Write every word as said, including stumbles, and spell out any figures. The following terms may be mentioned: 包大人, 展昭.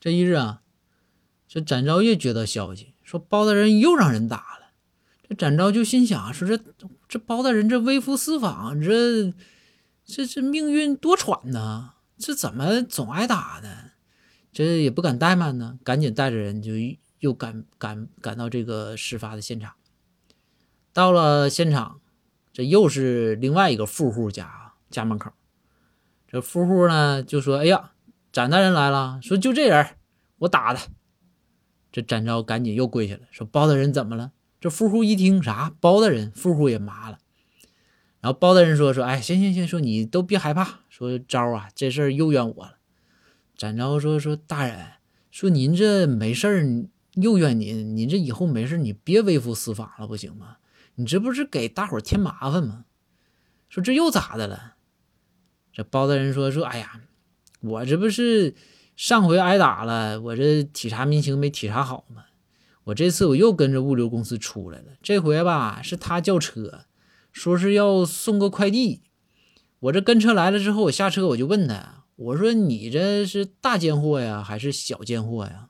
这一日啊，这展昭也觉得消息，说包大人又让人打了。这展昭就心想，说这这包大人这微服私访，这这这命运多舛呢，这怎么总挨打呢？这也不敢怠慢呢，赶紧带着人就又赶赶赶到这个事发的现场。到了现场，这又是另外一个富户家家门口。这富户呢就说：“哎呀，展大人来了，说就这人，我打的。”这展昭赶紧又跪下了，说：“包大人怎么了？”这富户一听啥包大人，富户也麻了。然后包大人说：“说哎，行行行，说你都别害怕，说昭啊，这事儿又怨我了。”展昭说：“说大人，说您这没事儿，又怨您，您这以后没事你别微服私访了，不行吗？你这不是给大伙添麻烦吗？”说这又咋的了？这包大人说说，哎呀，我这不是上回挨打了，我这体察民情没体察好吗？我这次我又跟着物流公司出来了，这回吧是他叫车，说是要送个快递。我这跟车来了之后，我下车我就问他，我说你这是大件货呀还是小件货呀？